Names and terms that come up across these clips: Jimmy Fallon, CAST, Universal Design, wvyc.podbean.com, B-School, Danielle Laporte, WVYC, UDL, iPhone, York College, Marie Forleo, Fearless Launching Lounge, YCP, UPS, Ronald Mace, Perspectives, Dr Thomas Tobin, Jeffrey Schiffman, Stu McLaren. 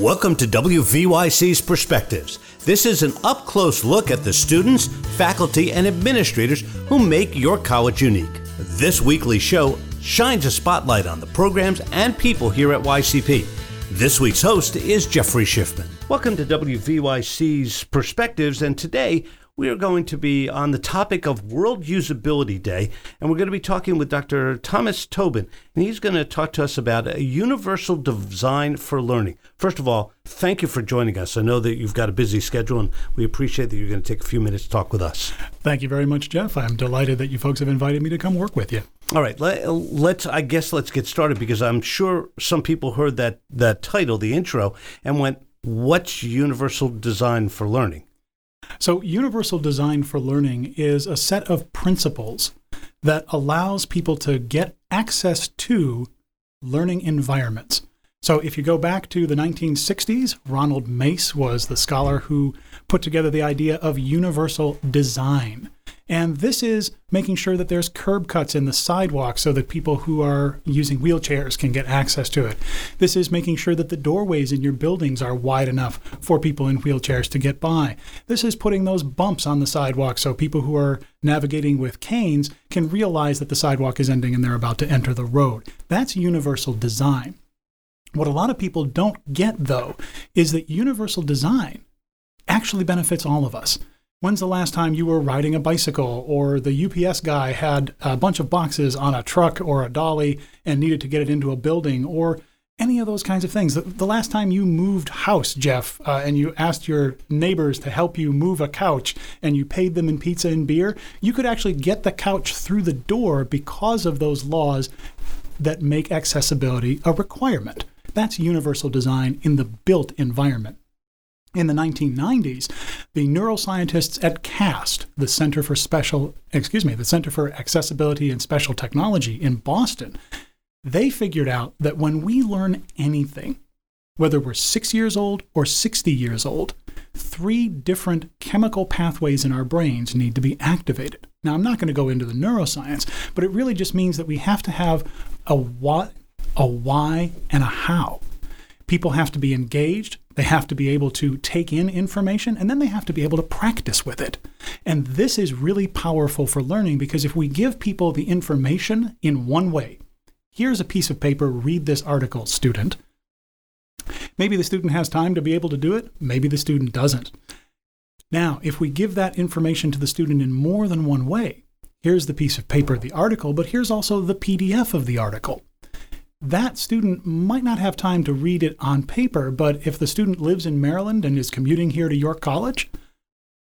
Welcome to WVYC's Perspectives. This is an up-close look at the students, faculty, and administrators who make York College unique. This weekly show shines a spotlight on the programs and people here at YCP. This week's host is Jeffrey Schiffman. Welcome to WVYC's Perspectives, and today we are going to be on the topic of World Usability Day, and we're going to be talking with Dr. Thomas Tobin, and he's going to talk to us about a universal design for learning. First of all, thank you for joining us. I know that you've got a busy schedule, and we appreciate that you're going to take a few minutes to talk with us. Thank you very much, Jeff. I'm delighted that you folks have invited me to come work with you. All right, let's get started, because I'm sure some people heard that title, the intro, and went, "What's universal design for learning?" So universal design for learning is a set of principles that allows people to get access to learning environments. So if you go back to the 1960s, Ronald Mace was the scholar who put together the idea of universal design. And this is making sure that there's curb cuts in the sidewalk so that people who are using wheelchairs can get access to it. This is making sure that the doorways in your buildings are wide enough for people in wheelchairs to get by. This is putting those bumps on the sidewalk so people who are navigating with canes can realize that the sidewalk is ending and they're about to enter the road. That's universal design. What a lot of people don't get, though, is that universal design actually benefits all of us. When's the last time you were riding a bicycle, or the UPS guy had a bunch of boxes on a truck or a dolly and needed to get it into a building, or any of those kinds of things? The last time you moved house, Jeff, and you asked your neighbors to help you move a couch and you paid them in pizza and beer, you could actually get the couch through the door because of those laws that make accessibility a requirement. That's universal design in the built environment. In the 1990s, the neuroscientists at CAST, the Center for Accessibility and Special Technology in Boston, they figured out that when we learn anything, whether we're 6 years old or 60 years old, three different chemical pathways in our brains need to be activated. Now, I'm not going to go into the neuroscience, but it really just means that we have to have a what, a why, and a how. People have to be engaged, they have to be able to take in information, and then they have to be able to practice with it. And this is really powerful for learning, because if we give people the information in one way, here's a piece of paper, read this article, student. Maybe the student has time to be able to do it, maybe the student doesn't. Now, if we give that information to the student in more than one way, here's the piece of paper, the article, but here's also the PDF of the article. That student might not have time to read it on paper, but if the student lives in Maryland and is commuting here to York College,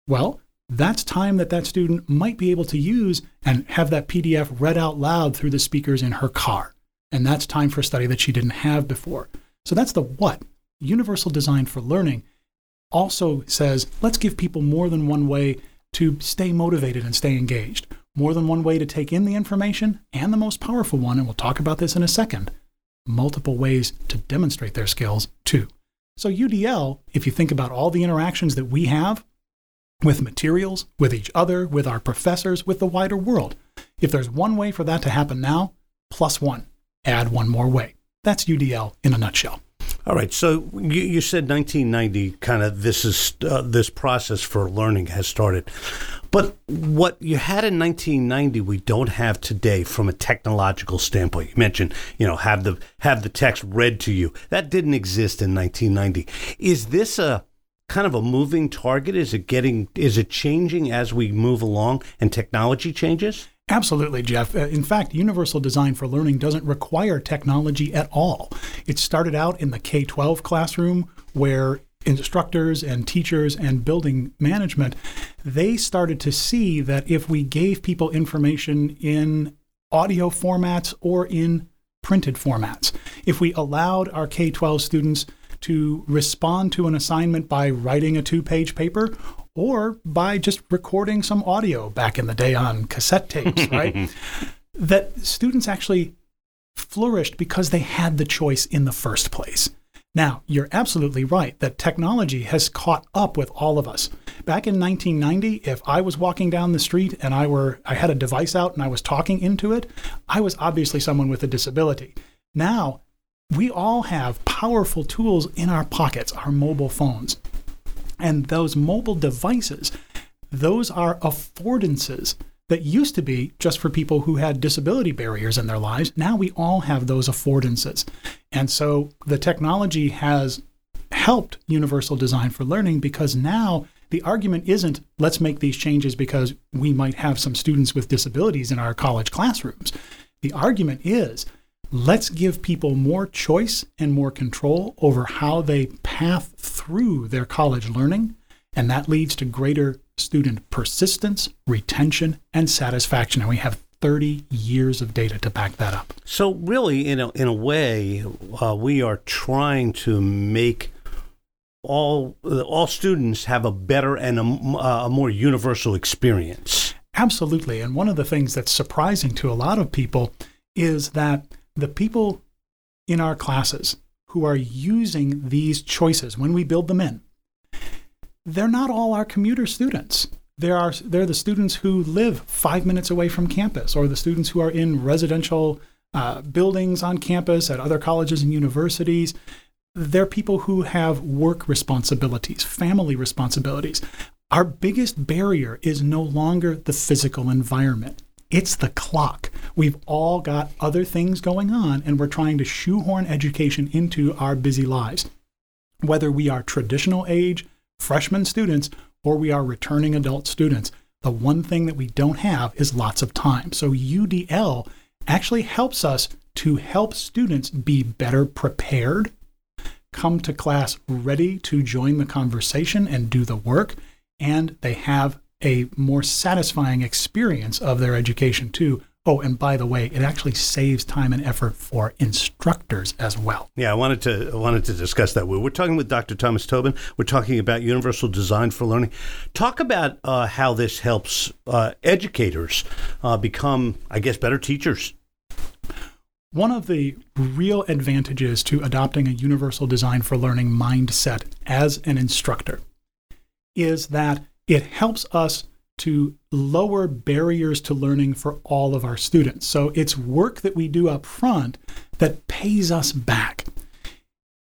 well, that's time that student might be able to use and have that PDF read out loud through the speakers in her car. And that's time for study that she didn't have before. So that's the what. Universal design for learning also says, let's give people more than one way to stay motivated and stay engaged. More than one way to take in the information, and the most powerful one, and we'll talk about this in a second, multiple ways to demonstrate their skills too. So UDL, if you think about all the interactions that we have with materials, with each other, with our professors, with the wider world, if there's one way for that to happen now, plus one, add one more way. That's UDL in a nutshell. All right, so you said 1990, kind of this process for learning has started. But what you had in 1990, we don't have today from a technological standpoint. You mentioned, have the text read to you. That didn't exist in 1990. Is this a kind of a moving target? Is it changing as we move along and technology changes? Absolutely, Jeff. In fact, universal design for learning doesn't require technology at all. It started out in the K-12 classroom, where instructors and teachers and building management, they started to see that if we gave people information in audio formats or in printed formats, if we allowed our K-12 students to respond to an assignment by writing a 2-page paper or by just recording some audio back in the day on cassette tapes, right? That students actually flourished because they had the choice in the first place. Now, you're absolutely right that technology has caught up with all of us. Back in 1990, if I was walking down the street and I had a device out and I was talking into it, I was obviously someone with a disability. Now, We all have powerful tools in our pockets, our mobile phones. And those mobile devices, those are affordances that used to be just for people who had disability barriers in their lives. Now we all have those affordances. And so the technology has helped Universal Design for Learning, because now the argument isn't, let's make these changes because we might have some students with disabilities in our college classrooms. The argument is, let's give people more choice and more control over how they path through their college learning, and that leads to greater student persistence, retention, and satisfaction. And we have 30 years of data to back that up. So really, in a way, we are trying to make all students have a better and a more universal experience. Absolutely. And one of the things that's surprising to a lot of people is that the people in our classes who are using these choices when we build them in, they're not all our commuter students. They're the students who live 5 minutes away from campus, or the students who are in residential buildings on campus at other colleges and universities. They're people who have work responsibilities, family responsibilities. Our biggest barrier is no longer the physical environment. It's the clock. We've all got other things going on, and we're trying to shoehorn education into our busy lives. Whether we are traditional age freshman students or we are returning adult students, the one thing that we don't have is lots of time. So UDL actually helps us to help students be better prepared, come to class ready to join the conversation and do the work, and they have a more satisfying experience of their education too. Oh, and by the way, it actually saves time and effort for instructors as well. Yeah, I wanted to discuss that. We're talking with Dr. Thomas Tobin. We're talking about Universal Design for Learning. Talk about how this helps educators become, I guess, better teachers. One of the real advantages to adopting a Universal Design for Learning mindset as an instructor is that it helps us to lower barriers to learning for all of our students. So it's work that we do up front that pays us back.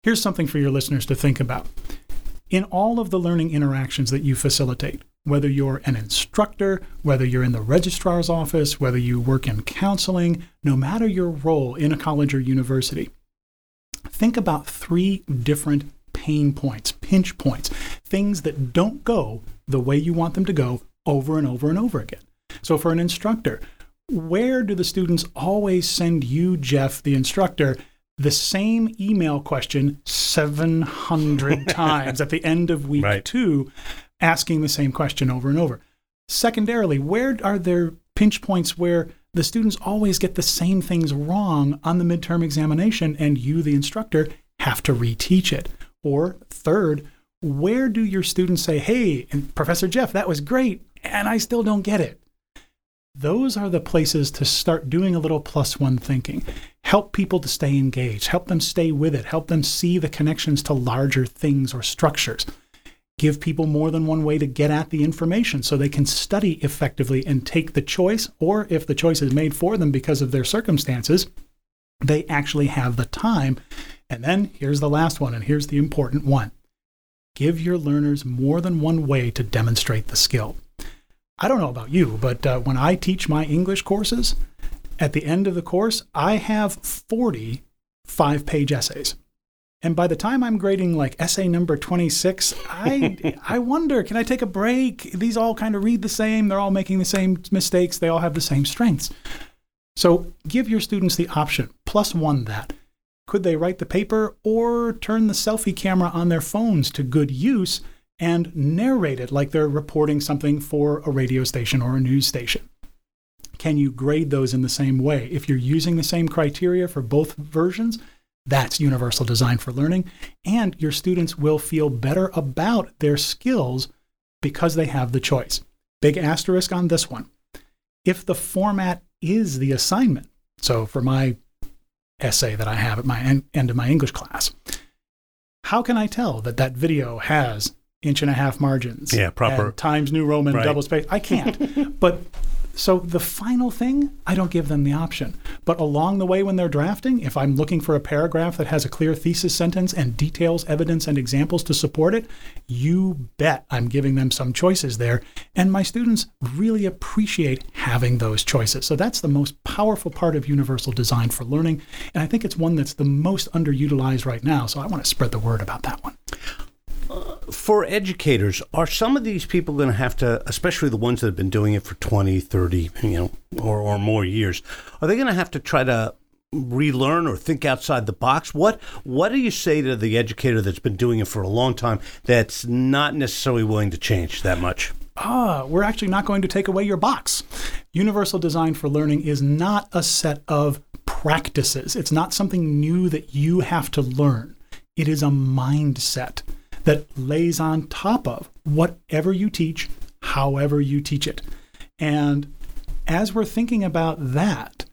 Here's something for your listeners to think about. In all of the learning interactions that you facilitate, whether you're an instructor, whether you're in the registrar's office, whether you work in counseling, no matter your role in a college or university, think about 3 different pain points, pinch points, things that don't go the way you want them to go over and over and over again. So for an instructor, where do the students always send you, Jeff, the instructor, the same email question 700 times at the end of week 2, asking the same question over and over? Secondarily, where are there pinch points where the students always get the same things wrong on the midterm examination and you, the instructor, have to reteach it? Or third, where do your students say, hey, and Professor Jeff, that was great, and I still don't get it? Those are the places to start doing a little +1 thinking. Help people to stay engaged. Help them stay with it. Help them see the connections to larger things or structures. Give people more than one way to get at the information so they can study effectively and take the choice, or if the choice is made for them because of their circumstances, they actually have the time. And then here's the last one, and here's the important one. Give your learners more than one way to demonstrate the skill. I don't know about you, but when I teach my English courses, at the end of the course, I have 40 5-page essays. And by the time I'm grading like essay number 26, I wonder, can I take a break? These all kind of read the same. They're all making the same mistakes. They all have the same strengths. So give your students the option, +1 that. Could they write the paper or turn the selfie camera on their phones to good use and narrate it like they're reporting something for a radio station or a news station? Can you grade those in the same way? If you're using the same criteria for both versions, that's Universal Design for Learning, and your students will feel better about their skills because they have the choice. Big asterisk on this one. If the format is the assignment, so for my essay that I have at my end of my English class, how can I tell that that video has 1.5-inch margins? Yeah, proper Times New Roman double space. I can't. But So the final thing, I don't give them the option. But along the way when they're drafting, if I'm looking for a paragraph that has a clear thesis sentence and details, evidence, and examples to support it, you bet I'm giving them some choices there. And my students really appreciate having those choices. So that's the most powerful part of Universal Design for learning. And I think it's one that's the most underutilized right now. So I want to spread the word about that one. For educators, are some of these people going to have to, especially the ones that have been doing it for 20, 30, or more years, are they going to have to try to relearn or think outside the box? What do you say to the educator that's been doing it for a long time that's not necessarily willing to change that much? We're actually not going to take away your box. Universal Design for Learning is not a set of practices. It's not something new that you have to learn. It is a mindset that lays on top of whatever you teach, however you teach it. And as we're thinking about that,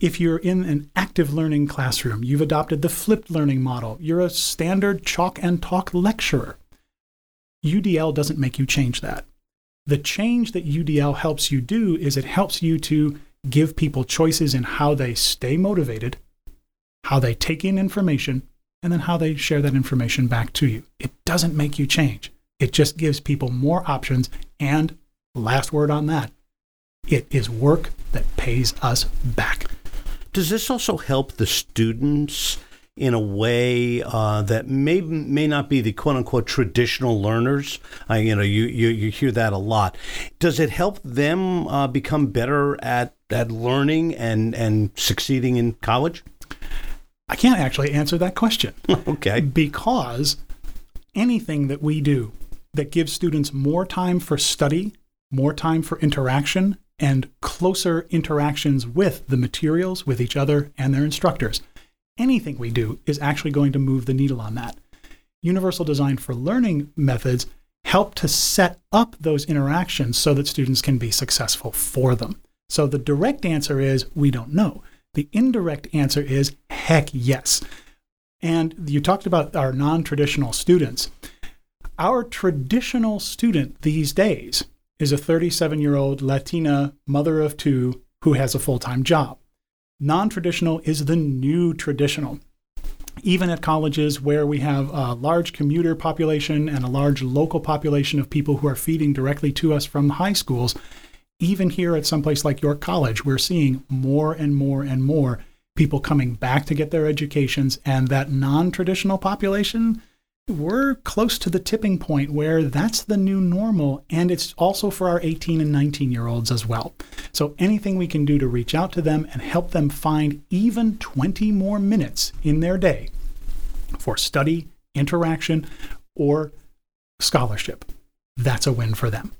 if you're in an active learning classroom, you've adopted the flipped learning model, you're a standard chalk and talk lecturer, UDL doesn't make you change that. The change that UDL helps you do is it helps you to give people choices in how they stay motivated, how they take in information, and then how they share that information back to you. It doesn't make you change. It just gives people more options. And last word on that, it is work that pays us back. Does this also help the students in a way that may not be the quote-unquote traditional learners? You hear that a lot. Does it help them become better at learning and succeeding in college? I can't actually answer that question. Okay. Because anything that we do that gives students more time for study, more time for interaction, and closer interactions with the materials, with each other, and their instructors, anything we do is actually going to move the needle on that. Universal Design for Learning methods help to set up those interactions so that students can be successful for them. So the direct answer is we don't know. The indirect answer is, heck yes. And you talked about our non-traditional students. Our traditional student these days is a 37-year-old Latina mother of two who has a full-time job. Non-traditional is the new traditional. Even at colleges where we have a large commuter population and a large local population of people who are feeding directly to us from high schools, even here at some place like York College, we're seeing more and more and more people coming back to get their educations. And that non-traditional population, we're close to the tipping point where that's the new normal. And it's also for our 18 and 19-year-olds as well. So anything we can do to reach out to them and help them find even 20 more minutes in their day for study, interaction, or scholarship, that's a win for them.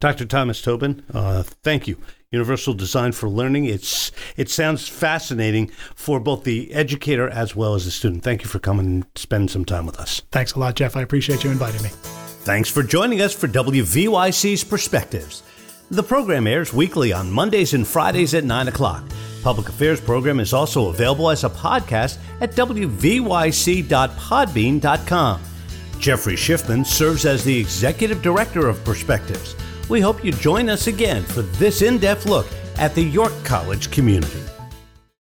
Dr. Thomas Tobin, thank you. Universal Design for Learning. It sounds fascinating for both the educator as well as the student. Thank you for coming and spending some time with us. Thanks a lot, Jeff. I appreciate you inviting me. Thanks for joining us for WVYC's Perspectives. The program airs weekly on Mondays and Fridays at 9 o'clock. Public Affairs program is also available as a podcast at wvyc.podbean.com. Jeffrey Schiffman serves as the Executive Director of Perspectives. We hope you join us again for this in-depth look at the York College community.